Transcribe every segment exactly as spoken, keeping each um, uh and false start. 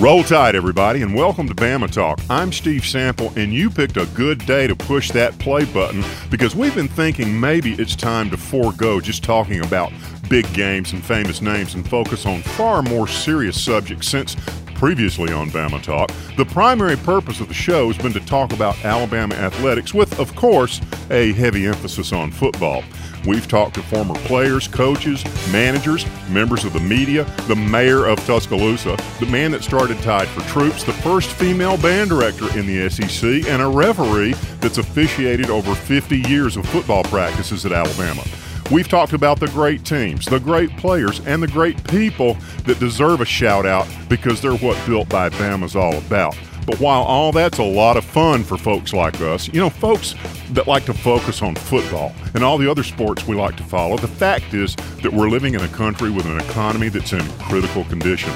Roll Tide, everybody, and welcome to Bama Talk. I'm Steve Sample, and you picked a good day to push that play button because we've been thinking maybe it's time to forego just talking about big games and famous names and focus on far more serious subjects since previously on Bama Talk, the primary purpose of the show has been to talk about Alabama athletics with, of course, a heavy emphasis on football. We've talked to former players, coaches, managers, members of the media, the mayor of Tuscaloosa, the man that started Tide for Troops, the first female band director in the S E C, and a referee that's officiated over fifty years of football practices at Alabama. We've talked about the great teams, the great players, and the great people that deserve a shout-out because they're what Built by Bama's all about. But while all that's a lot of fun for folks like us, you know, folks that like to focus on football and all the other sports we like to follow, the fact is that we're living in a country with an economy that's in critical condition.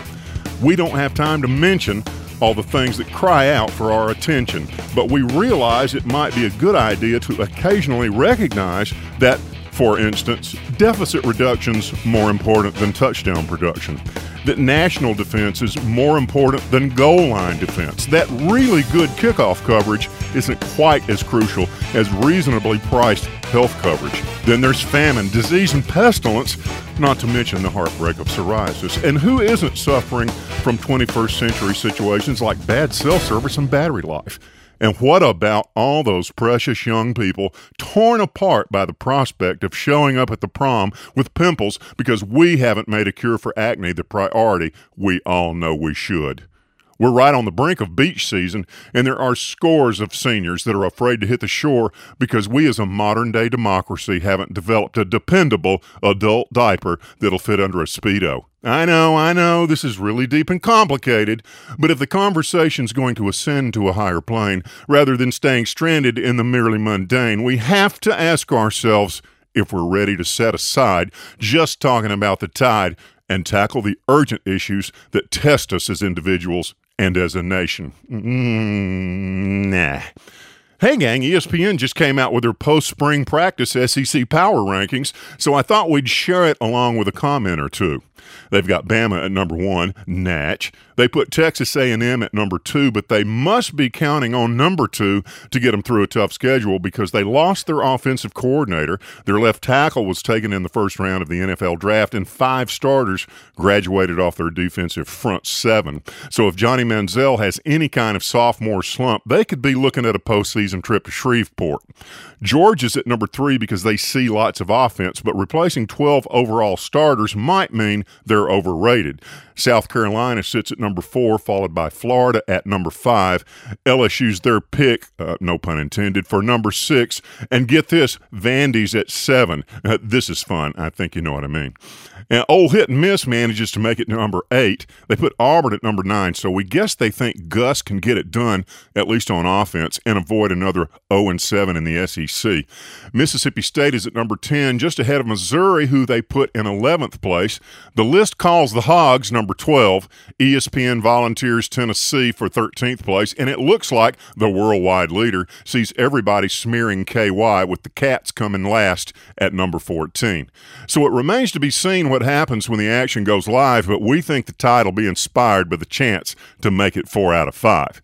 We don't have time to mention all the things that cry out for our attention, but we realize it might be a good idea to occasionally recognize that, for instance, deficit reduction's more important than touchdown production, that national defense is more important than goal line defense, that really good kickoff coverage isn't quite as crucial as reasonably priced health coverage. Then there's famine, disease, and pestilence, not to mention the heartbreak of psoriasis. And who isn't suffering from twenty-first century situations like bad cell service and battery life? And what about all those precious young people torn apart by the prospect of showing up at the prom with pimples because we haven't made a cure for acne the priority we all know we should? We're right on the brink of beach season, and there are scores of seniors that are afraid to hit the shore because we as a modern-day democracy haven't developed a dependable adult diaper that'll fit under a Speedo. I know, I know, this is really deep and complicated, but if the conversation's going to ascend to a higher plane, rather than staying stranded in the merely mundane, we have to ask ourselves if we're ready to set aside just talking about the Tide and tackle the urgent issues that test us as individuals and as a nation. Mm, nah. Hey gang, E S P N just came out with their post-spring practice S E C power rankings, so I thought we'd share it along with a comment or two. They've got Bama at number one, natch. They put Texas A and M at number two, but they must be counting on number two to get them through a tough schedule because they lost their offensive coordinator. Their left tackle was taken in the first round of the N F L draft, and five starters graduated off their defensive front seven. So if Johnny Manziel has any kind of sophomore slump, they could be looking at a postseason trip to Shreveport. Georgia's at number three because they see lots of offense, but replacing twelve overall starters might mean they're overrated. South Carolina sits at number four, followed by Florida at number five. L S U's their pick, uh, no pun intended, for number six. And get this, Vandy's at seven. Uh, this is fun. I think you know what I mean. And Old Hit and Miss manages to make it number eight. They put Auburn at number nine, so we guess they think Gus can get it done, at least on offense, and avoid another oh and seven in the S E C. Mississippi State is at number ten, just ahead of Missouri, who they put in eleventh place. The list calls the Hogs number twelve. E S P N volunteers Tennessee for thirteenth place, and it looks like the worldwide leader sees everybody smearing K Y with the Cats coming last at number fourteen. So it remains to be seen what happens when the action goes live, but we think the Tide will be inspired by the chance to make it four out of five.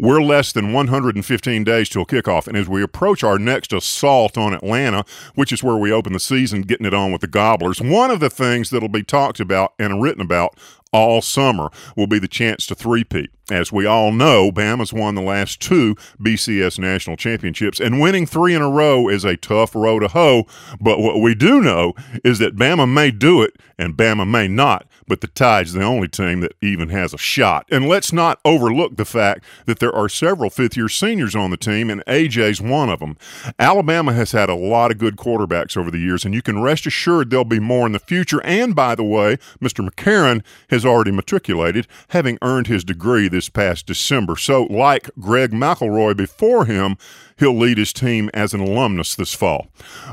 We're less than one hundred fifteen days till kickoff, and as we approach our next assault on Atlanta, which is where we open the season, getting it on with the Gobblers, one of the things that'll be talked about and written about all summer will be the chance to three-peat. As we all know, Bama's won the last two B C S national championships, and winning three in a row is a tough row to hoe, but what we do know is that Bama may do it and Bama may not, but the Tide's the only team that even has a shot. And let's not overlook the fact that there are several fifth-year seniors on the team, and A J's one of them. Alabama has had a lot of good quarterbacks over the years, and you can rest assured there'll be more in the future. And by the way, Mister McCarron has already matriculated, having earned his degree this past December. So, like Greg McElroy before him, he'll lead his team as an alumnus this fall.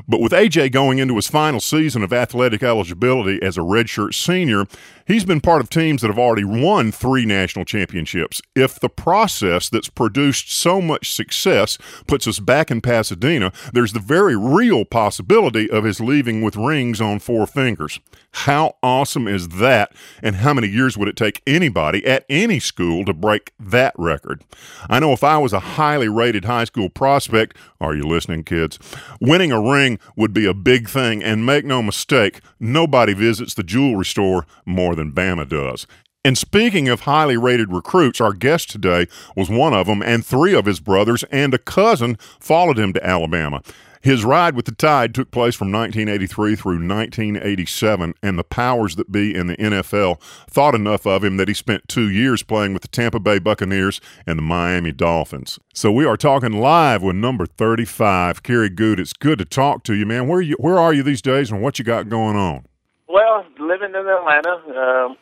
But with A J going into his final season of athletic eligibility as a redshirt senior, he's been part of teams that have already won three national championships. If the process that's produced so much success puts us back in Pasadena, there's the very real possibility of his leaving with rings on four fingers. How awesome is that, and how many years would it take anybody at any school to break that record? I know if I was a highly rated high school prospect, are you listening, kids? Winning a ring would be a big thing, and make no mistake, nobody visits the jewelry store more than Bama does. And speaking of highly rated recruits, our guest today was one of them, and three of his brothers and a cousin followed him to Alabama. His ride with the Tide took place from nineteen eighty-three through nineteen eighty-seven, and the powers that be in the N F L thought enough of him that he spent two years playing with the Tampa Bay Buccaneers and the Miami Dolphins. So we are talking live with number thirty-five, Kerry Goode. It's good to talk to you, man. Where are you, where are you these days, and what you got going on? Well, living in Atlanta, um,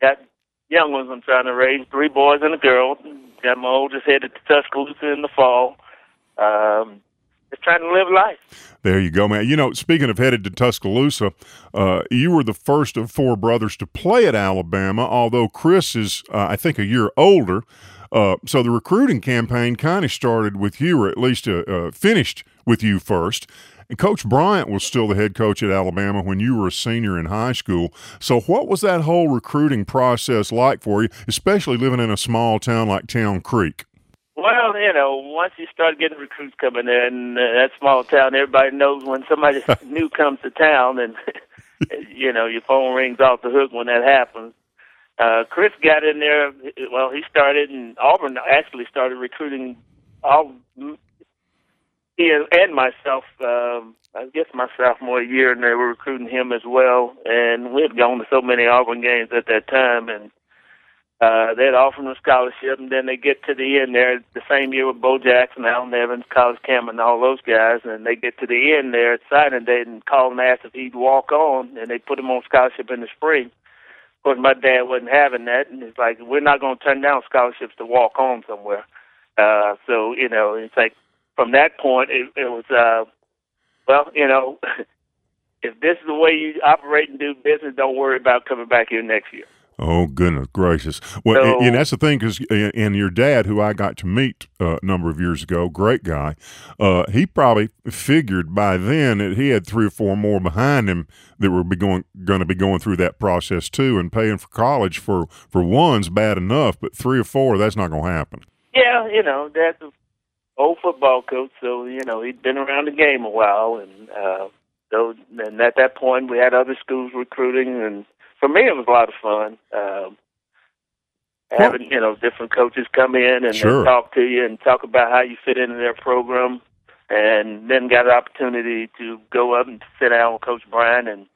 got young ones I'm trying to raise, three boys and a girl. Got my oldest headed to Tuscaloosa in the fall. Um... Just trying to live life. There you go, man. You know, speaking of headed to Tuscaloosa, uh, you were the first of four brothers to play at Alabama, although Chris is, uh, I think, a year older. Uh, so the recruiting campaign kind of started with you, or at least uh, uh, finished with you first. And Coach Bryant was still the head coach at Alabama when you were a senior in high school. So what was that whole recruiting process like for you, especially living in a small town like Town Creek? Well, you know, once you start getting recruits coming in uh, that small town, everybody knows when somebody new comes to town, and, you know, your phone rings off the hook when that happens. Uh, Chris got in there. Well, he started, and Auburn actually started recruiting all he and myself, um, I guess my sophomore year, and they were recruiting him as well. And we had gone to so many Auburn games at that time, and Uh, they'd offer him a scholarship, and then they get to the end there the same year with Bo Jackson, Allen Evans, College Cameron, and all those guys, and they get to the end there at signing day and call and ask if he'd walk on, and they put him on scholarship in the spring. Of course, my dad wasn't having that, and it's like, we're not going to turn down scholarships to walk on somewhere. Uh, so, you know, it's like from that point, it, it was, uh, well, you know, if this is the way you operate and do business, don't worry about coming back here next year. Oh, goodness gracious. Well, so, and, and that's the thing, because and your dad, who I got to meet uh, a number of years ago, great guy, uh, he probably figured by then that he had three or four more behind him that were be going going to be going through that process too, and paying for college for, for one's bad enough, but three or four, that's not going to happen. Yeah, you know, Dad's an old football coach, so, you know, he'd been around the game a while, and, uh, so, and at that point we had other schools recruiting, and for me, it was a lot of fun, um, having, you know, different coaches come in and sure. talk to you and talk about how you fit into their program, and then got an opportunity to go up and sit down with Coach Bryant and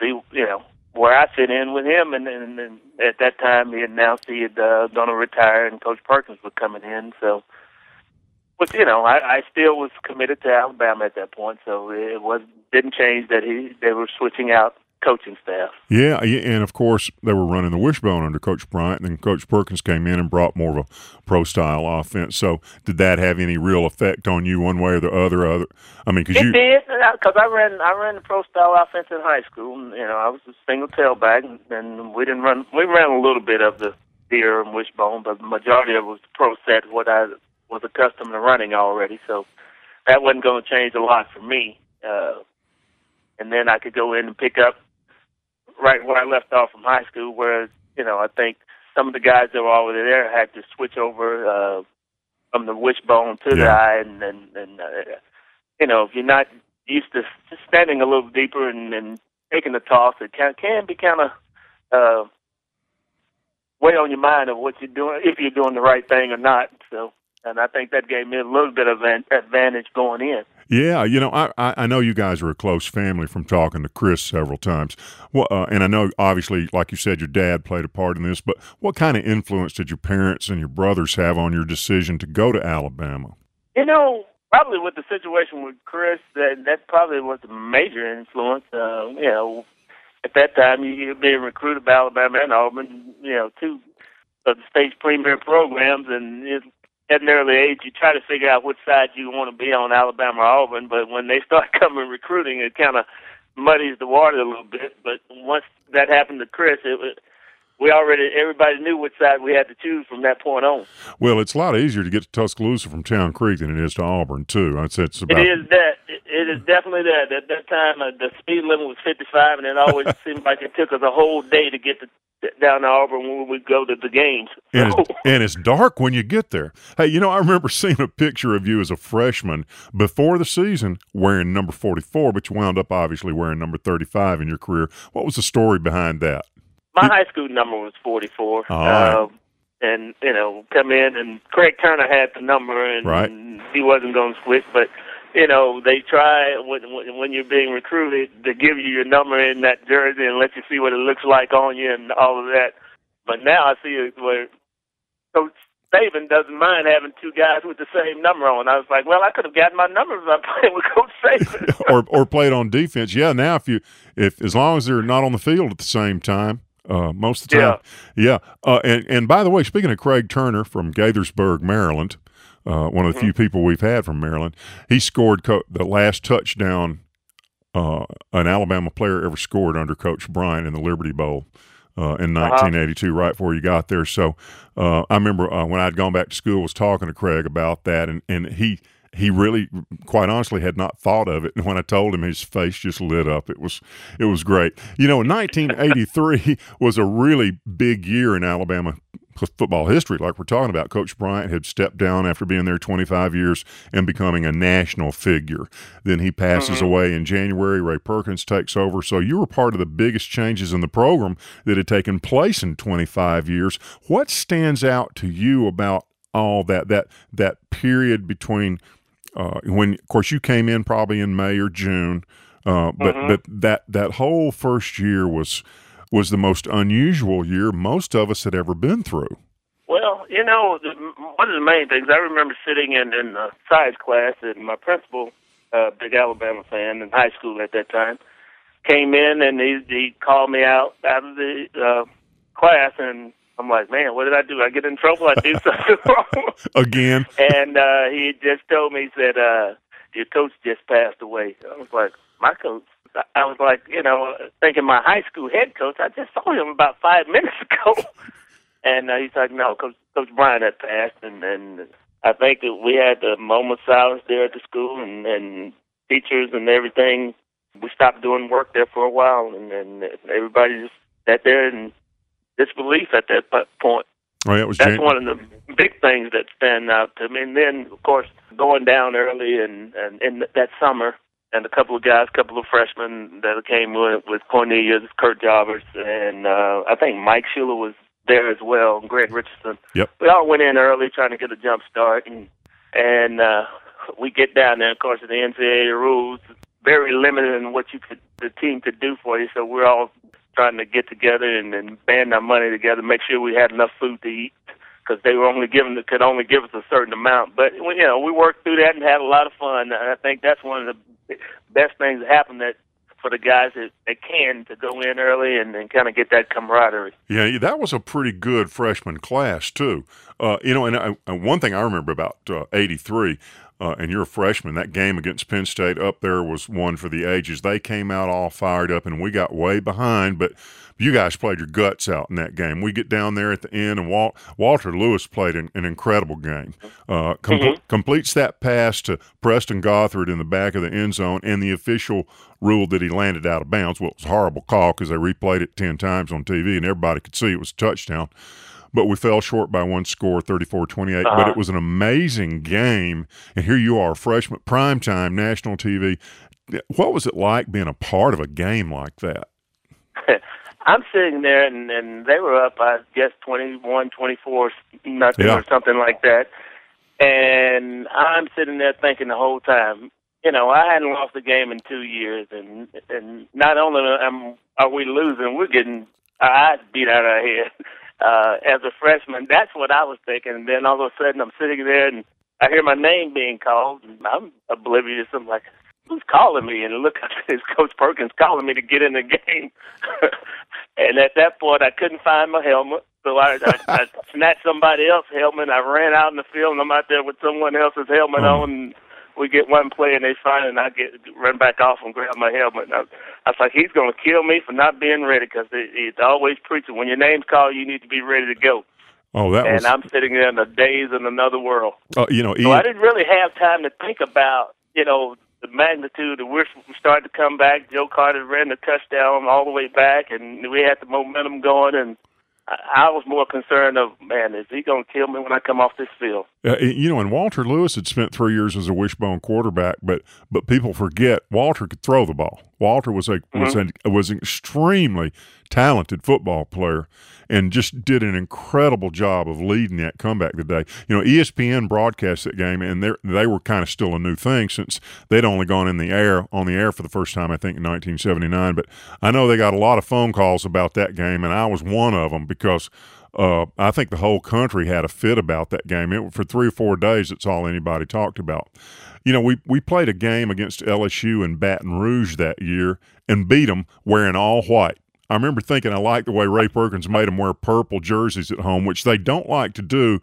see, you know, where I fit in with him. And, and, and at that time, he announced he had uh, going to retire, and Coach Perkins was coming in. So, but, you know, I, I still was committed to Alabama at that point, so it was didn't change that he they were switching out coaching staff. Yeah, and of course, they were running the wishbone under Coach Bryant, and then Coach Perkins came in and brought more of a pro-style offense. So did that have any real effect on you one way or the other? Other, I mean, because you did, because I ran, I ran the pro-style offense in high school. And, you know, I was a single tailback, and, and we didn't run, we ran a little bit of the deer and wishbone, but the majority of it was the pro set, what I was accustomed to running already. So that wasn't going to change a lot for me. Uh, and then I could go in and pick up right where I left off from high school, where, you know, I think some of the guys that were already there had to switch over uh, from the wishbone to yeah. the eye, and, and, and uh, you know, if you're not used to standing a little deeper and, and taking the toss, it can, can be kind of uh, weigh on your mind of what you're doing, if you're doing the right thing or not. So, and I think that gave me a little bit of an advantage going in. Yeah, you know, I, I know you guys are a close family from talking to Chris several times. Well, uh, and I know, obviously, like you said, your dad played a part in this, but what kind of influence did your parents and your brothers have on your decision to go to Alabama? You know, probably with the situation with Chris, that, that probably was the major influence. Uh, you know, at that time, you were being recruited by Alabama and Auburn, you know, two of the state's premier programs, and it, at an early age, you try to figure out which side you want to be on, Alabama or Auburn, but when they start coming recruiting, it kind of muddies the water a little bit. But once that happened to Chris, it was, we already everybody knew which side we had to choose from that point on. Well, it's a lot easier to get to Tuscaloosa from Town Creek than it is to Auburn, too. I'd say it's about it is that. It is definitely that. At that time, uh, the speed limit was fifty-five, and it always seemed like it took us a whole day to get to down to Auburn when we go to the games. And it's, and it's dark when you get there. Hey, you know, I remember seeing a picture of you as a freshman before the season wearing number forty-four, but you wound up obviously wearing number thirty-five in your career. What was the story behind that? My high school number was forty-four. All right. Um, and, you know, come in, and Craig Turner had the number, and, right. and he wasn't going to switch, but... You know, they try, when, when you're being recruited, to give you your number in that jersey and let you see what it looks like on you and all of that. But now I see it where Coach Saban doesn't mind having two guys with the same number on. I was like, well, I could have gotten my number if I played with Coach Saban. or or played on defense. Yeah, now if you if as long as they're not on the field at the same time. Uh, most of the time. Yeah. yeah. Uh, and, and by the way, speaking of Craig Turner from Gaithersburg, Maryland, uh, one of the mm-hmm. few people we've had from Maryland, he scored co- the last touchdown uh, an Alabama player ever scored under Coach Bryant in the Liberty Bowl uh, in nineteen eighty-two, uh-huh. right before he got there. So uh, I remember uh, when I'd gone back to school, was talking to Craig about that, and, and he – He really, quite honestly, had not thought of it. And when I told him, his face just lit up. It was it was great. You know, nineteen eighty-three was a really big year in Alabama football history, like we're talking about. Coach Bryant had stepped down after being there twenty-five years and becoming a national figure. Then he passes mm-hmm. away in January. Ray Perkins takes over. So you were part of the biggest changes in the program that had taken place in twenty-five years. What stands out to you about all that, that, that period between – Uh, when, of course, you came in probably in May or June, uh, but mm-hmm. but that that whole first year was was the most unusual year most of us had ever been through. Well, you know, the, one of the main things I remember sitting in in the science class, and my principal, a uh, big Alabama fan in high school at that time, came in and he, he called me out out of the uh, class, and I'm like, man, what did I do? I get in trouble? I do something wrong. Again? And uh, he just told me, he said, uh, your coach just passed away. I was like, my coach? I was like, you know, thinking my high school head coach, I just saw him about five minutes ago. And uh, he's like, no, Coach, Coach Bryant had passed. And, and I think that we had a moment of silence there at the school, and, and teachers and everything. We stopped doing work there for a while, and, and everybody just sat there and disbelief at that point. Oh, yeah, it was That's Jan- one of the big things that stand out to me. And then, of course, going down early and, and, and that summer, and a couple of guys, a couple of freshmen that came with, with Cornelius, Kurt Jarvis, and uh, I think Mike Shula was there as well, and Greg Richardson. Yep. We all went in early trying to get a jump start, and, and uh, we get down there. Of course, the N C double A rules, very limited in what you could, the team could do for you, so we're all trying to get together and, and band our money together, make sure we had enough food to eat, because they were only giving could only give us a certain amount. But we, you know, we worked through that and had a lot of fun. And I think that's one of the best things that happened that for the guys that, that can to go in early and, and kind of get that camaraderie. Yeah, that was a pretty good freshman class too. Uh, you know, and, I, and one thing I remember about uh, eighty-three. Uh, and you're a freshman, that game against Penn State up there was one for the ages. They came out all fired up, and we got way behind, but you guys played your guts out in that game. We get down there at the end, and Wal- Walter Lewis played an, an incredible game. Uh, com- mm-hmm. Completes that pass to Preston Gothard in the back of the end zone, and the official ruled that he landed out of bounds. Well, it was a horrible call because they replayed it ten times on T V, and everybody could see it was a touchdown. But we fell short by one score, thirty-four twenty-eight. Uh-huh. But it was an amazing game. And here you are, freshman, primetime, national T V. What was it like being a part of a game like that? I'm sitting there, and, and they were up, I guess, twenty-one twenty-four, nothing yeah. or something like that. And I'm sitting there thinking the whole time, you know, I hadn't lost a game in two years. And, and not only am, are we losing, we're getting our eyes beat out of our head. Uh, as a freshman, that's what I was thinking. And then all of a sudden, I'm sitting there and I hear my name being called. And I'm oblivious. I'm like, who's calling me? And look, it's Coach Perkins calling me to get in the game. And at that point, I couldn't find my helmet. So I, I, I snatched somebody else's helmet. I ran out in the field and I'm out there with someone else's helmet mm-hmm. on. we get one play and they find it, and I get run back off and grab my helmet. And I, I was like, he's going to kill me for not being ready, because he's always preaching, when your name's called, you need to be ready to go. Oh, that and was... I'm sitting there in a daze in another world. Uh, you know, Ian... So I didn't really have time to think about, you know, the magnitude that we're starting to come back. Joe Carter ran the touchdown all the way back, and we had the momentum going, and I was more concerned of, man, is he going to kill me when I come off this field? Uh, you know, and Walter Lewis had spent three years as a wishbone quarterback, but but people forget Walter could throw the ball. Walter was a mm-hmm. was, a, was an extremely talented football player, and just did an incredible job of leading that comeback today. You know, E S P N broadcast that game, and they they were kind of still a new thing, since they'd only gone in the air on the air for the first time, I think, in nineteen seventy-nine. But I know they got a lot of phone calls about that game, and I was one of them, because uh, I think the whole country had a fit about that game. It, for three or four days, that's all anybody talked about. You know, we, we played a game against L S U in Baton Rouge that year and beat them wearing all white. I remember thinking I liked the way Ray Perkins made them wear purple jerseys at home, which they don't like to do,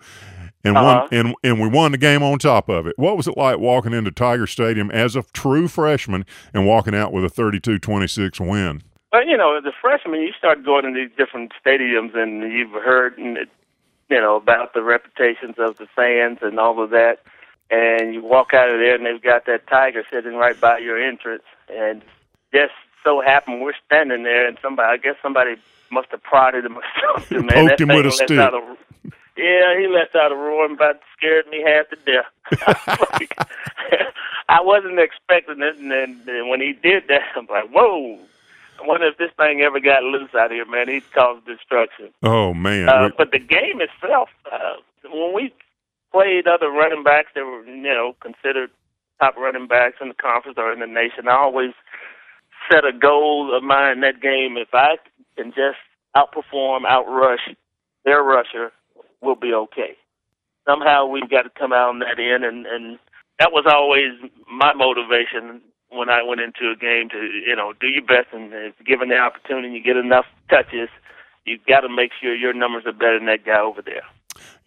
and uh-huh. won, and and we won the game on top of it. What was it like walking into Tiger Stadium as a true freshman and walking out with a thirty-two twenty-six win? Well, you know, as a freshman, you start going to these different stadiums, and you've heard, you know, about the reputations of the fans and all of that, and you walk out of there, and they've got that tiger sitting right by your entrance, and just so happened we're standing there, and somebody—I guess somebody must have prodded him or something. Man, poked him with a stick. A, yeah, he let out a roar and about scared me half to death. Like, I wasn't expecting it, and then and when he did that, I'm like, whoa. I wonder if this thing ever got loose out here, man. He caused destruction. Oh, man. Uh, but the game itself, uh, when we played other running backs that were, you know, considered top running backs in the conference or in the nation, I always set a goal of mine in that game. If I can just outperform, outrush their rusher, we'll be okay. Somehow we've got to come out on that end, and, and that was always my motivation when I went into a game, to, you know, do your best, and if given the opportunity, you get enough touches, you've got to make sure your numbers are better than that guy over there.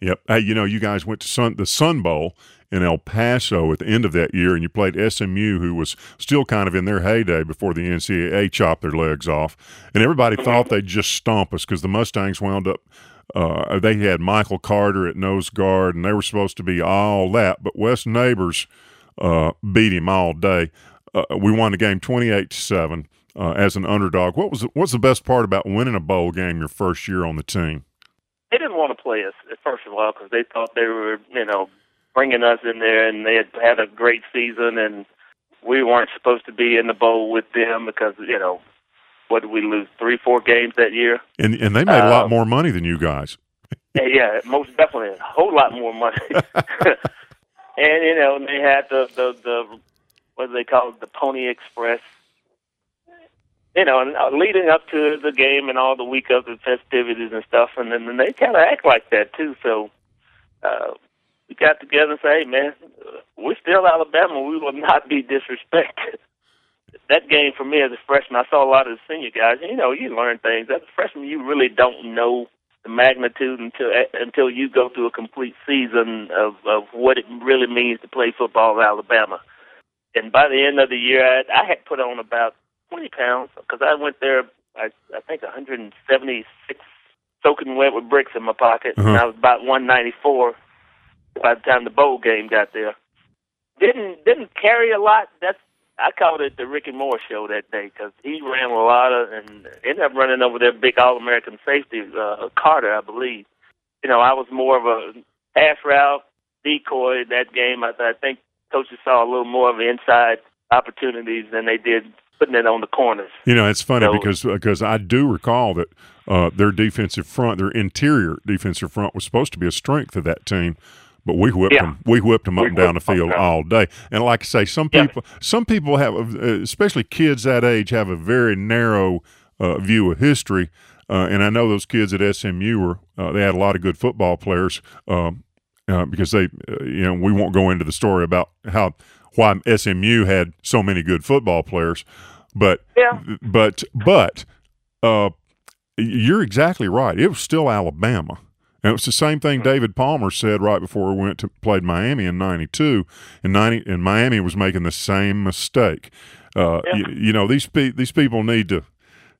Yep. Hey, you know, you guys went to Sun, the Sun Bowl in El Paso at the end of that year, and you played S M U, who was still kind of in their heyday before the N C double A chopped their legs off, and everybody mm-hmm. thought they'd just stomp us, because the Mustangs wound up, uh, they had Michael Carter at nose guard, and they were supposed to be all that, but Wes Neighbors uh, beat him all day. Uh, we won the game twenty-eight to seven uh, as an underdog. What was the, what's the best part about winning a bowl game your first year on the team? They didn't want to play us, first of all, because they thought they were, you know, bringing us in there, and they had had a great season, and we weren't supposed to be in the bowl with them because, you know, what did we lose, three, four games that year? And and they made um, a lot more money than you guys. Yeah, most definitely, a whole lot more money. And, you know, they had the the, the – what do they call it, the Pony Express, you know, and leading up to the game and all the week of the festivities and stuff, and then and they kind of act like that, too. So uh, we got together and said, hey, man, we're still Alabama. We will not be disrespected. That game for me as a freshman, I saw a lot of the senior guys, and, you know, you learn things. As a freshman, you really don't know the magnitude until until you go through a complete season of, of what it really means to play football at Alabama. And by the end of the year, I, I had put on about twenty pounds, because I went there, I, I think, one hundred seventy-six soaking wet with bricks in my pocket, uh-huh. and I was about one ninety-four by the time the bowl game got there. Didn't didn't carry a lot. That's I called it the Ricky Moore show that day, because he ran a lot of, and ended up running over their big All-American safety, uh, Carter, I believe. You know, I was more of a pass route decoy that game. I, I think coaches saw a little more of inside opportunities than they did putting it on the corners. You know, it's funny so, because because I do recall that uh, their defensive front, their interior defensive front, was supposed to be a strength of that team, but we whipped yeah. them. We whipped them up we and down the field all day. And like I say, some people, yeah. some people have, especially kids that age, have a very narrow uh, view of history. Uh, and I know those kids at S M U were uh, they had a lot of good football players. Um, Uh, because they, uh, you know, we won't go into the story about how why S M U had so many good football players, but yeah. but but uh, you're exactly right. It was still Alabama, Now, it's the same thing David Palmer said right before we went to played Miami in ninety-two, and ninety and Miami was making the same mistake. Uh, yeah. you, you know, these pe- these people need to,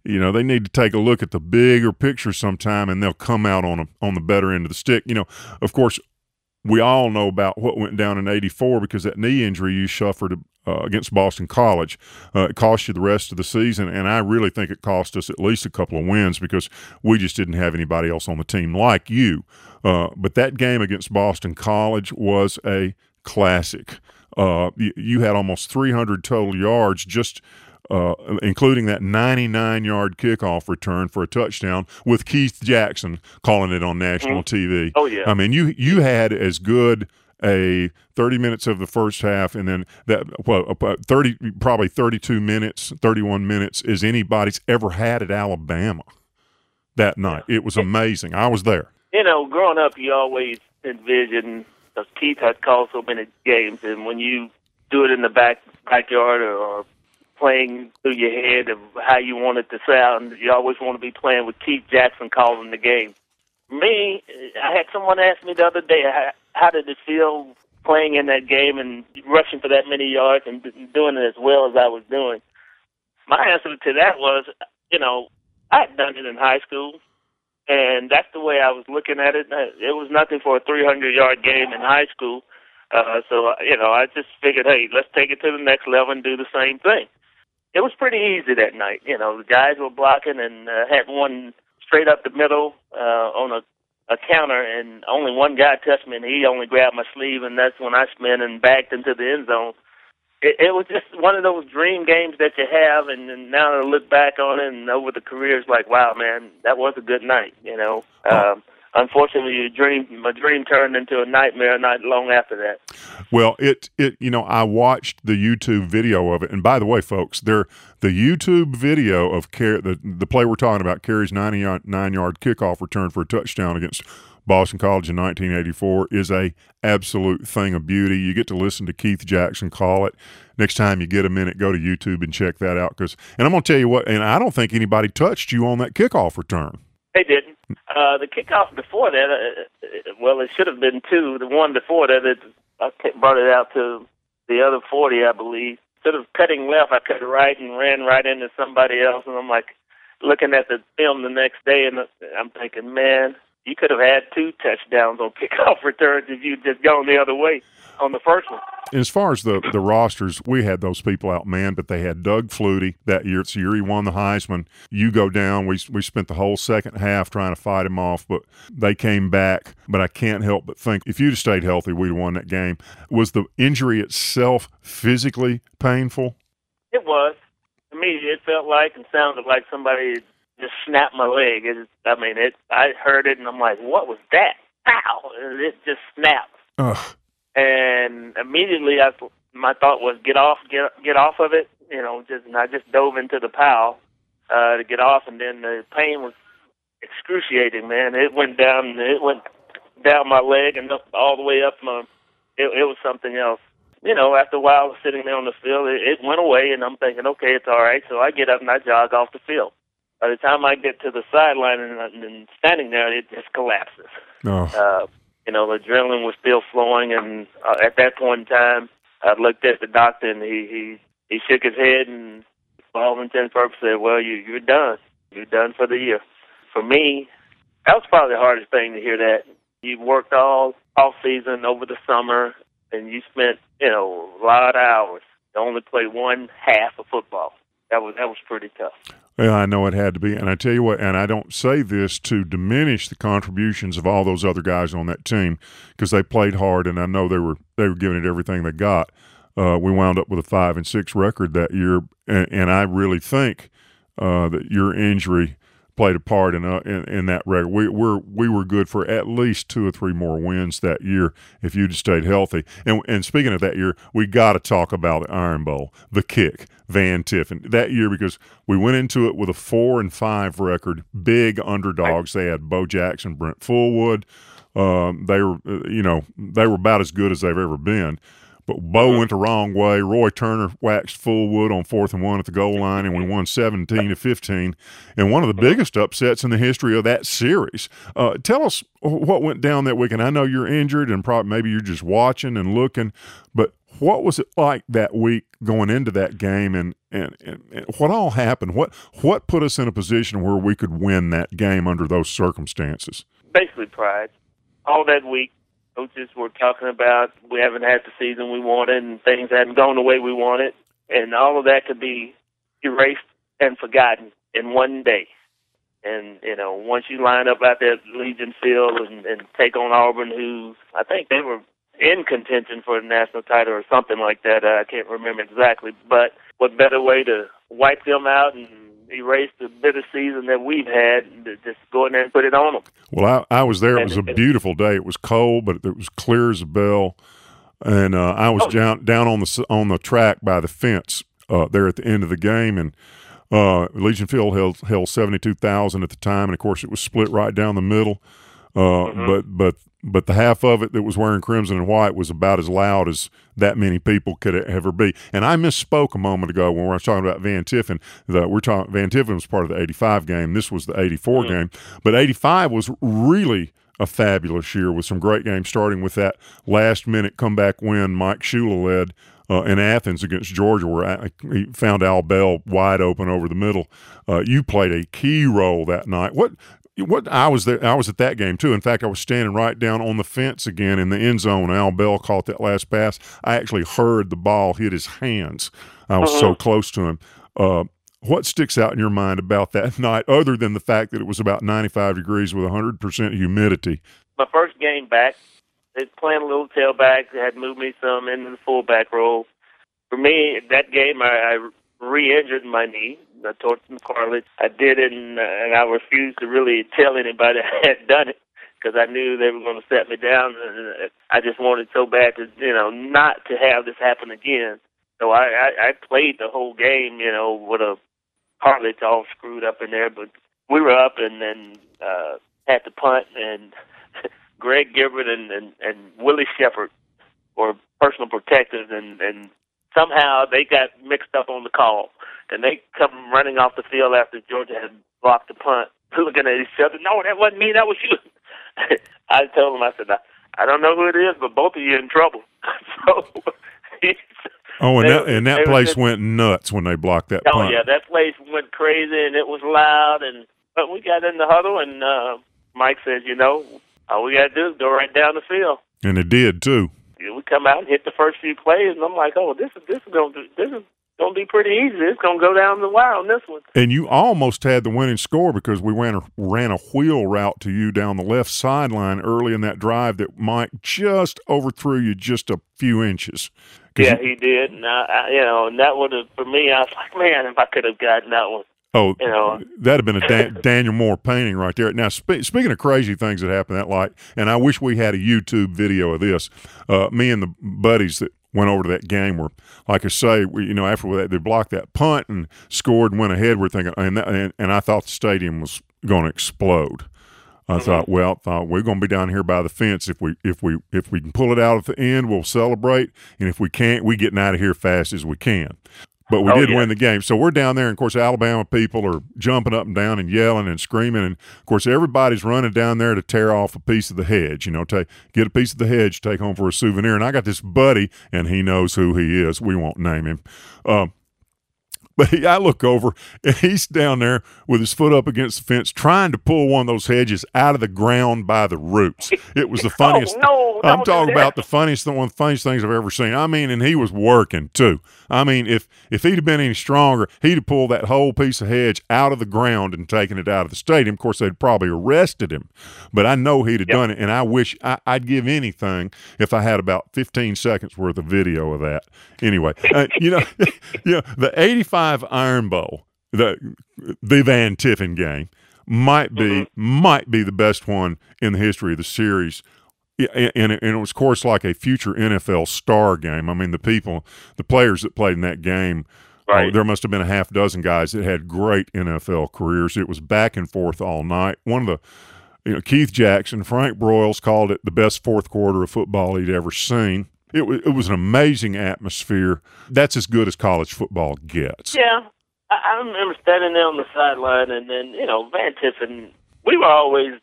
you know, they need to take a look at the bigger picture sometime, and they'll come out on a, on the better end of the stick. You know, of course, we all know about what went down in eighty-four because that knee injury you suffered uh, against Boston College. Uh, it cost you the rest of the season, and I really think it cost us at least a couple of wins because we just didn't have anybody else on the team like you. Uh, but that game against Boston College was a classic. Uh, you, you had almost three hundred total yards just – Uh, including that ninety-nine-yard kickoff return for a touchdown with Keith Jackson calling it on national mm-hmm. T V. Oh, yeah. I mean, you you had as good a thirty minutes of the first half and then that well, thirty probably thirty-two minutes, thirty-one minutes as anybody's ever had at Alabama that night. It was amazing. I was there. You know, growing up, you always envision, because Keith had called so many games, and when you do it in the back backyard or, or playing through your head of how you want it to sound. You always want to be playing with Keith Jackson calling the game. Me, I had someone ask me the other day, how did it feel playing in that game and rushing for that many yards and doing it as well as I was doing? My answer to that was, you know, I had done it in high school, and that's the way I was looking at it. It was nothing for a three hundred-yard game in high school. Uh, so, you know, I just figured, hey, let's take it to the next level and do the same thing. It was pretty easy that night. You know, the guys were blocking and uh, had one straight up the middle uh, on a, a counter, and only one guy touched me, and he only grabbed my sleeve, and that's when I spun and backed into the end zone. It, it was just one of those dream games that you have, and, and now I look back on it and over the careers, like, wow, man, that was a good night, you know. Um, unfortunately, your dream, my dream turned into a nightmare not long after that. Well, it, it you know, I watched the YouTube video of it. And by the way, folks, there the YouTube video of Ker- the, the play we're talking about, Kerry's ninety-nine-yard kickoff return for a touchdown against Boston College in nineteen eighty-four, is a absolute thing of beauty. You get to listen to Keith Jackson call it. Next time you get a minute, go to YouTube and check that out. Cause, and I'm going to tell you what, and I don't think anybody touched you on that kickoff return. They didn't. Uh, the kickoff before that, uh, well, it should have been two. The one before that, it, I brought it out to the other forty, I believe. Instead of cutting left, I cut right and ran right into somebody else. And I'm like looking at the film the next day, and I'm thinking, man, you could have had two touchdowns on kickoff returns if you'd just gone the other way on the first one. As far as the, the rosters, we had those people out, man, but they had Doug Flutie that year. It's the year he won the Heisman. You go down. We we spent the whole second half trying to fight him off, but they came back. But I can't help but think if you'd have stayed healthy, we'd have won that game. Was the injury itself physically painful? It was. To me, it felt like and sounded like somebody just snapped my leg. It, I mean, it. I heard it, and I'm like, what was that? Ow! It just snapped. Ugh. And immediately, I, my thought was, get off, get get off of it. You know, just and I just dove into the pile uh, to get off, and then the pain was excruciating, man. It went down, it went down my leg and up, all the way up my. It, it was something else. You know, after a while, sitting there on the field, it, it went away, and I'm thinking, okay, it's all right. So I get up and I jog off the field. By the time I get to the sideline and, and standing there, it just collapses. Oh. Uh, You know, the adrenaline was still flowing, and uh, at that point in time, I looked at the doctor, and he he, he shook his head, and for all intents and purposes, said, well, you, you're done. You're done for the year. For me, that was probably the hardest thing to hear that. You worked all off-season over the summer, and you spent, you know, a lot of hours. You only played one half of football. That was that was pretty tough. Well, I know it had to be, and I tell you what, and I don't say this to diminish the contributions of all those other guys on that team because they played hard, and I know they were they were giving it everything they got. Uh, we wound up with a five and six record that year, and, and I really think uh, that your injury played a part in uh, in, in that record. We were we were good for at least two or three more wins that year if you'd stayed healthy. And and speaking of that year, we got to talk about the Iron Bowl, the kick. Van Tiffin that year because we went into it with a four and five record, big underdogs. They had Bo Jackson, Brent Fullwood. Um, they were, uh, you know, they were about as good as they've ever been. But Bo went the wrong way. Roy Turner waxed full wood on fourth and one at the goal line, and we won seventeen to fifteen. And one of the biggest upsets in the history of that series. Uh, tell us what went down that weekend. I know you're injured, and probably maybe you're just watching and looking, but what was it like that week going into that game, and, and, and, and what all happened? What what put us in a position where we could win that game under those circumstances? Basically, pride. All that week, coaches were talking about we haven't had the season we wanted and things hadn't gone the way we wanted, and all of that could be erased and forgotten in one day. And, you know, once you line up out there at Legion Field and, and take on Auburn, who I think they were in contention for the national title or something like that. I can't remember exactly. But what better way to wipe them out and erase the bitter season that we've had, just go in there and put it on them. Well, I, I was there. It was a beautiful day. It was cold, but it was clear as a bell. And uh, I was oh. down, down on the on the track by the fence uh, there at the end of the game. And uh, Legion Field held, held seventy-two thousand at the time. And, of course, it was split right down the middle. Uh, mm-hmm. But but – But the half of it that was wearing crimson and white was about as loud as that many people could ever be. And I misspoke a moment ago when I was talking about Van Tiffin. The, we're talking Van Tiffin was part of the eighty-five game. This was the eighty-four mm-hmm. game. But eighty-five was really a fabulous year with some great games, starting with that last-minute comeback win Mike Shula led uh, in Athens against Georgia, where I, he found Al Bell wide open over the middle. Uh, you played a key role that night. What? What I was there, I was at that game too. In fact, I was standing right down on the fence again in the end zone. Al Bell caught that last pass. I actually heard the ball hit his hands. I was uh-huh. so close to him. Uh, what sticks out in your mind about that night, other than the fact that it was about ninety-five degrees with one hundred percent humidity? My first game back, it's playing a little tailback. It had moved me some into the fullback role. For me, that game, I, I re-injured my knee. I tore some cartilage. I did it, and, uh, and I refused to really tell anybody I had done it because I knew they were going to set me down. And I just wanted so bad to, you know, not to have this happen again. So I, I, I played the whole game, you know, with a cartilage all screwed up in there. But we were up and then uh, had to punt, and Greg Gilbert and, and, and Willie Shepard were personal protectors, and, and somehow they got mixed up on the call. And they come running off the field after Georgia had blocked the punt, looking at each other. No, that wasn't me. That was you. I told them, I said, I don't know who it is, but both of you in trouble. so, oh, and they, that, and that place just went nuts when they blocked that oh, punt. Oh, yeah, that place went crazy, and it was loud. And but we got in the huddle, and uh, Mike says, you know, all we got to do is go right down the field. And it did, too. We come out and hit the first few plays, and I'm like, oh, this is this is going to do this is. Going to be pretty easy. It's going to go down the wire on this one. And you almost had the winning score because we ran a, ran a wheel route to you down the left sideline early in that drive that Mike just overthrew you just a few inches. Yeah, he did. And I, I, you know, and that would have, for me, I was like, man, if I could have gotten that one. Oh, you know. That'd have been a Dan- Daniel Moore painting right there. Now, spe- speaking of crazy things that happened that night, and I wish we had a YouTube video of this. Uh, me and the buddies that went over to that game where, like I say, we, you know, after they blocked that punt and scored and went ahead, we're thinking, and that, and, and I thought the stadium was going to explode. I mm-hmm. thought, well, thought we're going to be down here by the fence. If we if we if we can pull it out at the end, we'll celebrate, and if we can't, we're getting out of here fast as we can. But we oh, did yeah. win the game. So we're down there, and, of course, Alabama people are jumping up and down and yelling and screaming. And, of course, everybody's running down there to tear off a piece of the hedge, you know, take, get a piece of the hedge, take home for a souvenir. And I got this buddy, and he knows who he is. We won't name him. Um, but he, I look over, and he's down there with his foot up against the fence trying to pull one of those hedges out of the ground by the roots. It was the funniest. Oh, no, I'm talking about the funniest, one of the funniest things I've ever seen. I mean, and he was working, too. I mean, if, if he'd have been any stronger, he'd have pulled that whole piece of hedge out of the ground and taken it out of the stadium. Of course, they'd probably arrested him. But I know he'd have yep. done it, and I wish I, I'd give anything if I had about fifteen seconds worth of video of that. Anyway, uh, you know, you know, the eighty-five Iron Bowl, the the Van Tiffin game, might be mm-hmm. might be the best one in the history of the series, and, and it was, of course, like a future N F L star game. I mean, the people, the players that played in that game, right. uh, there must have been a half dozen guys that had great N F L careers. It was back and forth all night. One of the you know, Keith Jackson, Frank Broyles called it the best fourth quarter of football he'd ever seen. it was, it was an amazing atmosphere. That's as good as college football gets. Yeah. I, I remember standing there on the sideline, and then, you know, Van Tiffin, we were always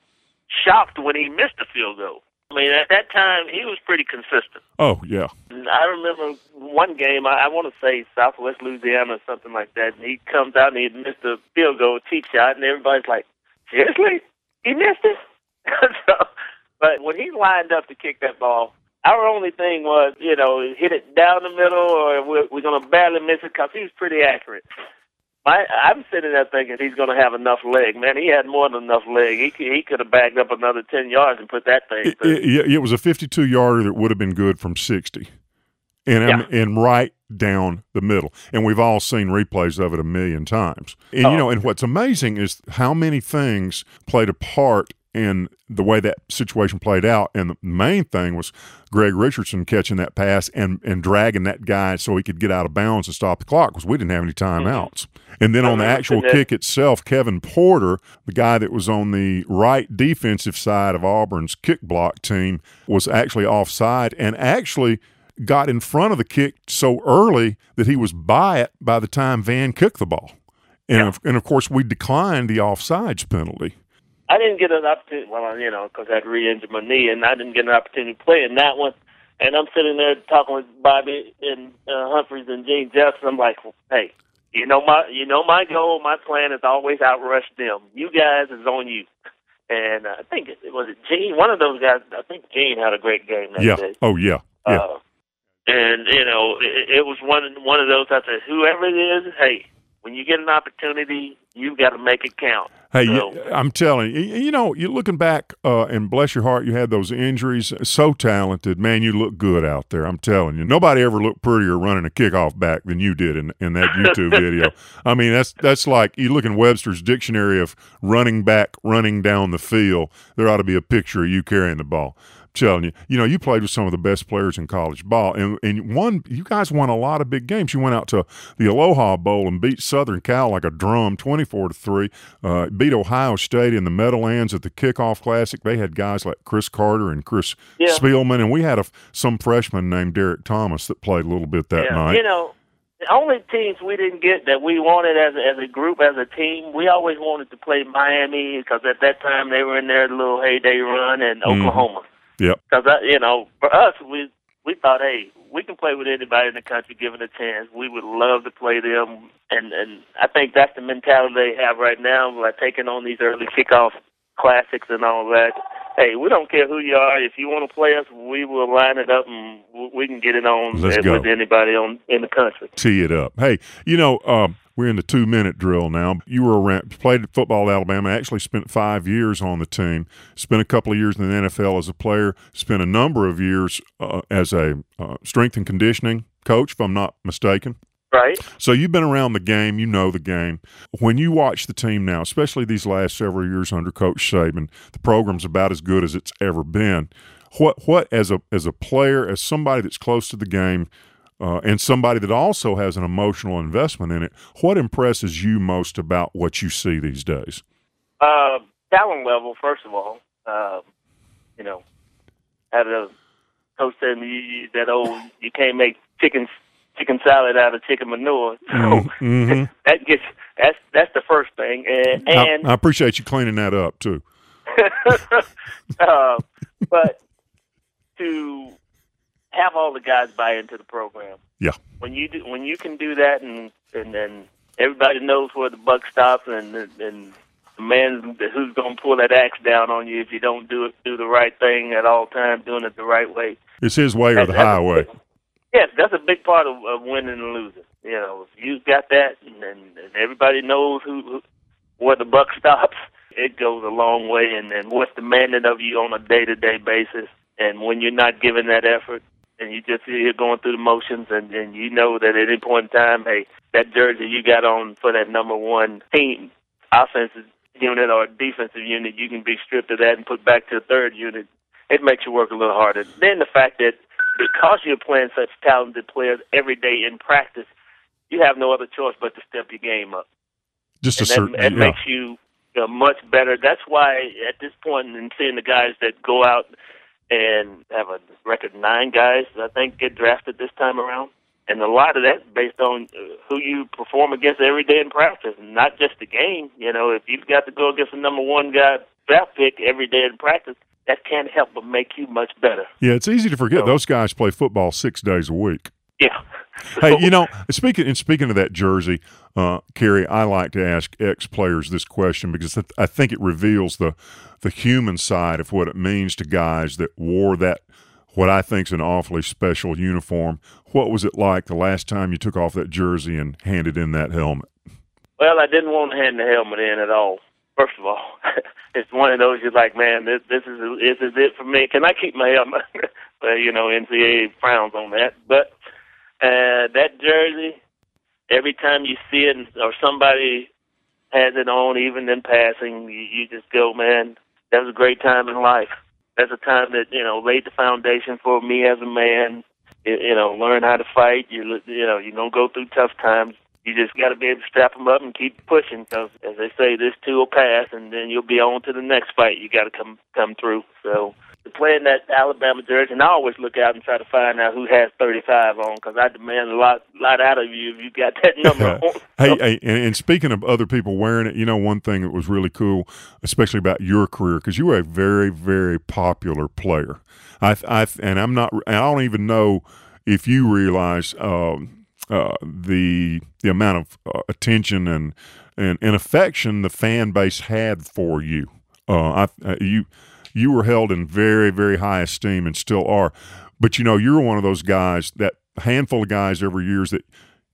shocked when he missed the field goal. I mean, at that time, he was pretty consistent. Oh, yeah. I remember one game, I, I want to say Southwest Louisiana or something like that, and he comes out and he missed a field goal, tee shot, and everybody's like, seriously? He missed it? So, but when he lined up to kick that ball, our only thing was, you know, hit it down the middle or we're, we're going to badly miss it because he was pretty accurate. My, I'm sitting there thinking he's going to have enough leg. Man, he had more than enough leg. He could, he could have backed up another ten yards and put that thing through. It, it, it was a fifty-two-yarder that would have been good from sixty, and yeah. and right down the middle. And we've all seen replays of it a million times. And, oh. you know, and what's amazing is how many things played a part in the way that situation played out. And the main thing was Greg Richardson catching that pass and, and dragging that guy so he could get out of bounds and stop the clock because we didn't have any timeouts. Mm-hmm. And then on the actual kick itself, Kevin Porter, the guy that was on the right defensive side of Auburn's kick block team, was actually offside and actually got in front of the kick so early that he was by it by the time Van kicked the ball. And, yeah. of, and of course, we declined the offsides penalty. I didn't get an opportunity, well, you know, because I'd re-injured my knee, and I didn't get an opportunity to play in that one. And I'm sitting there talking with Bobby and uh, Humphreys and Gene Jefferson. I'm like, hey, you know my you know my goal, my plan is always outrush them. You guys is on you. And I think, it was it Gene? One of those guys, I think Gene had a great game that yeah. day. Oh, yeah. yeah. Uh, and, you know, it, it was one, one of those, I said, whoever it is, hey, when you get an opportunity, you've got to make it count. Hey, so. you, I'm telling you, you know, you're looking back, uh, and bless your heart, you had those injuries. So talented. Man, you look good out there. I'm telling you. Nobody ever looked prettier running a kickoff back than you did in, in that YouTube video. I mean, that's that's like you look in Webster's Dictionary of running back, running down the field. There ought to be a picture of you carrying the ball. Telling you, you know, you played with some of the best players in college ball, and and one, you guys won a lot of big games. You went out to the Aloha Bowl and beat Southern Cal like a drum, twenty-four to three. Beat Ohio State in the Meadowlands at the Kickoff Classic. They had guys like Chris Carter and Chris yeah. Spielman, and we had a, some freshman named Derek Thomas that played a little bit that yeah. night. You know, the only teams we didn't get that we wanted as a, as a group, as a team, we always wanted to play Miami because at that time they were in their little heyday run, and Oklahoma. Mm-hmm. Yep. Because, you know, for us, we we thought, hey, we can play with anybody in the country given a chance. We would love to play them. And, and I think that's the mentality they have right now, like taking on these early kickoff classics and all that. Hey, we don't care who you are. If you want to play us, we will line it up and we can get it on with anybody on in the country. Tee it up. Hey, you know, um, we're in the two-minute drill now. You were around, played football at Alabama, actually spent five years on the team, spent a couple of years in the N F L as a player, spent a number of years uh, as a uh, strength and conditioning coach, if I'm not mistaken. Right. So you've been around the game. You know the game. When you watch the team now, especially these last several years under Coach Saban, the program's about as good as it's ever been. What, what as a as a player, as somebody that's close to the game, Uh, and somebody that also has an emotional investment in it, what impresses you most about what you see these days? Uh, talent level, first of all. Uh, you know, had a coach said that old, you can't make chicken chicken salad out of chicken manure. So mm-hmm. that gets that's that's the first thing. And, and I, I appreciate you cleaning that up too. uh, but to. have all the guys buy into the program. Yeah. When you do, when you can do that, and and then everybody knows where the buck stops, and and the man who's going to pull that axe down on you if you don't do it, do the right thing at all times, doing it the right way. It's his way or the highway. Yes, that's a big part of, of winning and losing. You know, if you've got that, and, and everybody knows who, who where the buck stops, it goes a long way. And then what's demanded of you on a day to day basis, and when you're not giving that effort. And you just you're going through the motions, and, and you know that at any point in time, hey, that jersey you got on for that number one team, offensive unit or defensive unit, you can be stripped of that and put back to the third unit. It makes you work a little harder. Then the fact that because you're playing such talented players every day in practice, you have no other choice but to step your game up. Just a certain, that, that yeah. makes you, you know, much better. That's why at this point, and seeing the guys that go out and have a record nine guys that I think get drafted this time around. And a lot of that's based on who you perform against every day in practice, not just the game. You know, if you've got to go against a number one guy draft pick every day in practice, that can't help but make you much better. Yeah, it's easy to forget so, those guys play football six days a week. Yeah. Hey, you know, speaking and speaking of that jersey, uh, Kerry, I like to ask ex-players this question because th- I think it reveals the the human side of what it means to guys that wore that, what I think is an awfully special uniform. What was it like the last time you took off that jersey and handed in that helmet? Well, I didn't want to hand the helmet in at all. First of all, it's one of those you're like, man, this, this is this is it for me. Can I keep my helmet? Well, you know, N C double A frowns on that, but. Uh, that jersey, every time you see it or somebody has it on, even in passing, you, you just go, man, that was a great time in life. That's a time that, you know, laid the foundation for me as a man. You, you know, learn how to fight. You, you know, you're going to go through tough times. You just got to be able to strap them up and keep pushing because, as they say, this too will pass, and then you'll be on to the next fight. You got to come come through. So playing that Alabama jersey, and I always look out and try to find out who has thirty-five on because I demand a lot lot out of you if you got that number on. Hey, hey and, and speaking of other people wearing it, you know, one thing that was really cool, especially about your career, because you were a very, very popular player. I, I and I'm not, and I don't even know if you realize um, uh, the the amount of uh, attention and, and and affection the fan base had for you. Uh, I uh, you. You were held in very, very high esteem and still are. But, you know, you're one of those guys, that handful of guys every year that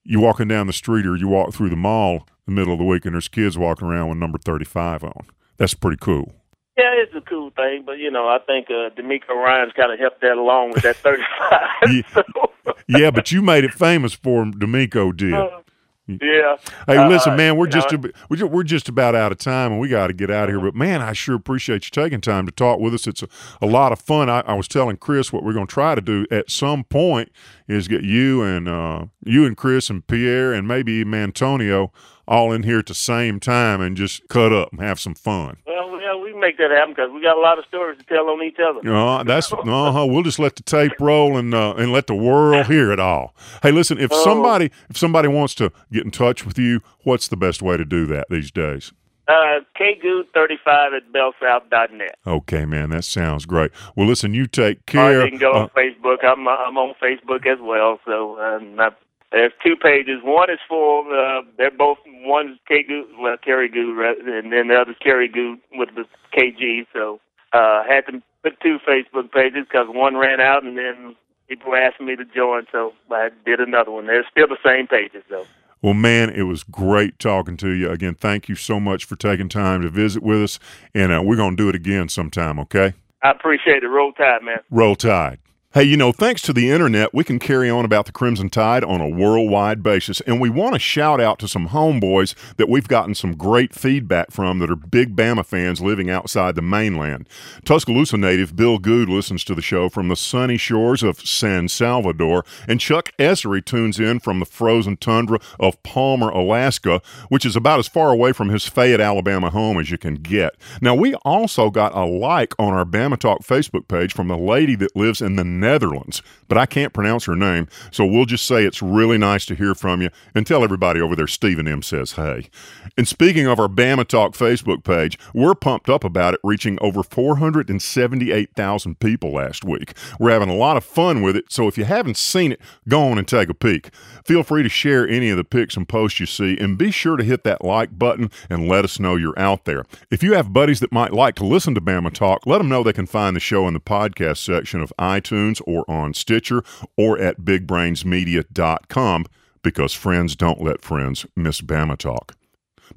you walking down the street or you walk through the mall in the middle of the week and there's kids walking around with number thirty-five on. That's pretty cool. Yeah, it's a cool thing. But, you know, I think uh, D'Amico Ryan's kind of helped that along with that thirty-five. Yeah. Yeah, but you made it famous for him. D'Amico did. Uh, Yeah. Hey, listen, uh, man, we're just know, we're just about out of time, and we got to get out of here. But man, I sure appreciate you taking time to talk with us. It's a, a lot of fun. I, I was telling Chris what we're going to try to do at some point is get you and uh, you and Chris and Pierre and maybe even Antonio all in here at the same time and just cut up and have some fun. Well, yeah, we can make that happen because we got a lot of stories to tell on each other. Uh, that's uh huh. We'll just let the tape roll and uh, and let the world hear it all. Hey, listen, if somebody if somebody wants to get in touch with you, what's the best way to do that these days? Uh, K Goode thirty-five at bell south dot net. Okay, man, that sounds great. Well, listen, you take care. Or you can go uh, on Facebook. I'm I'm on Facebook as well, so um, I, there's two pages. One is for uh, they're both one's K Goode, well, Kerry Goode, and then the other's Kerry Goode with the K G. So uh, had to put two Facebook pages because one ran out, and then people asked me to join, so I did another one. They're still the same pages, though. Well, man, it was great talking to you. Again, thank you so much for taking time to visit with us, and uh, we're going to do it again sometime, okay? I appreciate it. Roll Tide, man. Roll Tide. Hey, you know, thanks to the internet, we can carry on about the Crimson Tide on a worldwide basis, and we want to shout out to some homeboys that we've gotten some great feedback from that are big Bama fans living outside the mainland. Tuscaloosa native Bill Goode listens to the show from the sunny shores of San Salvador, and Chuck Essery tunes in from the frozen tundra of Palmer, Alaska, which is about as far away from his Fayette, Alabama home as you can get. Now, we also got a like on our Bama Talk Facebook page from the lady that lives in the Netherlands, but I can't pronounce her name, so we'll just say it's really nice to hear from you, and tell everybody over there Stephen M. says hey. And speaking of our Bama Talk Facebook page, we're pumped up about it reaching over four hundred seventy-eight thousand people last week. We're having a lot of fun with it, so if you haven't seen it, go on and take a peek. Feel free to share any of the pics and posts you see, and be sure to hit that like button and let us know you're out there. If you have buddies that might like to listen to Bama Talk, let them know they can find the show in the podcast section of iTunes or on Stitcher or at big brains media dot com because friends don't let friends miss Bama Talk.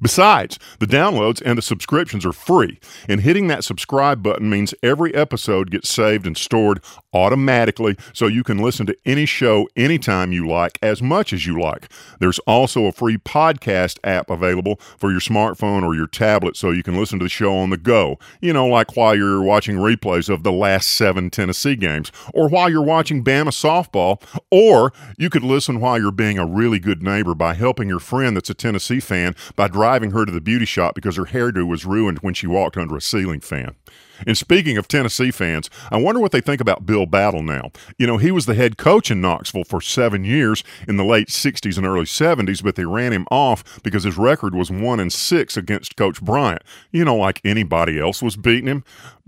Besides, the downloads and the subscriptions are free, and hitting that subscribe button means every episode gets saved and stored automatically so you can listen to any show anytime you like, as much as you like. There's also a free podcast app available for your smartphone or your tablet so you can listen to the show on the go, you know, like while you're watching replays of the last seven Tennessee games, or while you're watching Bama softball, or you could listen while you're being a really good neighbor by helping your friend that's a Tennessee fan by driving her to the beauty shop because her hairdo was ruined when she walked under a ceiling fan. And speaking of Tennessee fans, I wonder what they think about Bill Battle now. You know, he was the head coach in Knoxville for seven years in the late sixties and early seventies, but they ran him off because his record was one and six against Coach Bryant. You know, like anybody else was beating him.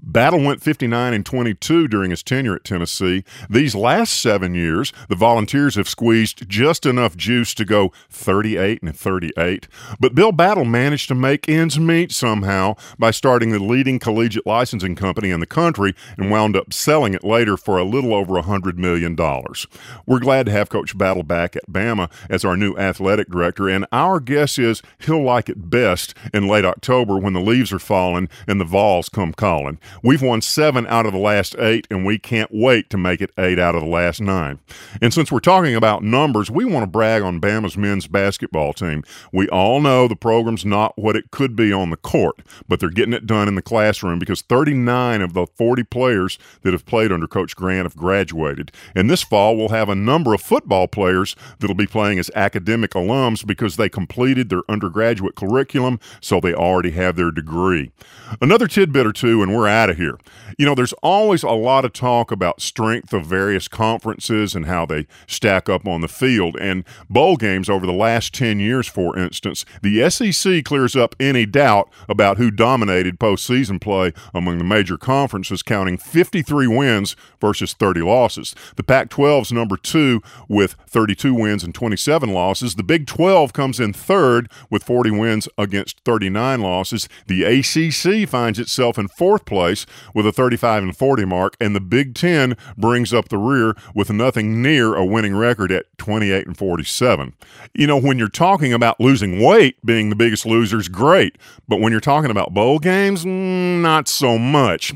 Battle went fifty-nine and twenty-two during his tenure at Tennessee. These last seven years, the Volunteers have squeezed just enough juice to go thirty-eight and thirty-eight. But Bill Battle managed to make ends meet somehow by starting the leading collegiate licensing company in the country and wound up selling it later for a little over one hundred million dollars. We're glad to have Coach Battle back at Bama as our new athletic director, and our guess is he'll like it best in late October when the leaves are falling and the Vols come calling. We've won seven out of the last eight, and we can't wait to make it eight out of the last nine. And since we're talking about numbers, we want to brag on Bama's men's basketball team. We all know the program's not what it could be on the court, but they're getting it done in the classroom because thirty-nine of the forty players that have played under Coach Grant have graduated. And this fall, we'll have a number of football players that'll be playing as academic alums because they completed their undergraduate curriculum, so they already have their degree. Another tidbit or two, and we're out of here. You know, there's always a lot of talk about strength of various conferences and how they stack up on the field. And bowl games over the last ten years, for instance, the S E C clears up any doubt about who dominated postseason play among the major conferences, counting fifty-three wins versus thirty losses. The Pac twelve's number two with thirty-two wins and twenty-seven losses. The Big twelve comes in third with forty wins against thirty-nine losses. The A C C finds itself in fourth place with a thirty-five and forty mark, and the Big Ten brings up the rear with nothing near a winning record at twenty-eight and forty-seven. You know, when you're talking about losing weight being the biggest losers, great, but when you're talking about bowl games, not so much.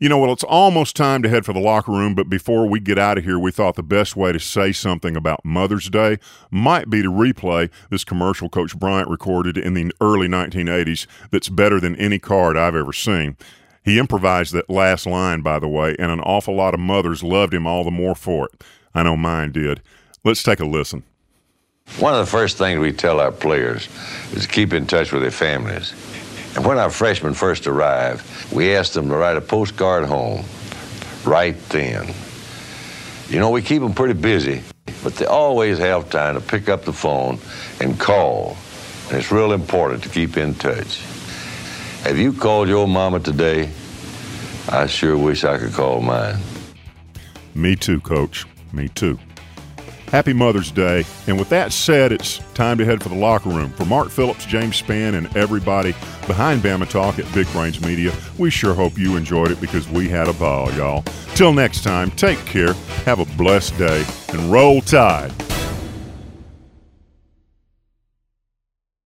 You know, well, it's almost time to head for the locker room, but before we get out of here, we thought the best way to say something about Mother's Day might be to replay this commercial Coach Bryant recorded in the early nineteen eighties that's better than any card I've ever seen. He improvised that last line, by the way, and an awful lot of mothers loved him all the more for it. I know mine did. Let's take a listen. One of the first things we tell our players is to keep in touch with their families. And when our freshmen first arrived, we asked them to write a postcard home right then. You know, we keep them pretty busy, but they always have time to pick up the phone and call. And it's real important to keep in touch. Have you called your mama today? I sure wish I could call mine. Me too, Coach. Me too. Happy Mother's Day. And with that said, it's time to head for the locker room. For Mark Phillips, James Spann, and everybody behind Bama Talk at Big Range Media, we sure hope you enjoyed it because we had a ball, y'all. Till next time, take care, have a blessed day, and roll tide.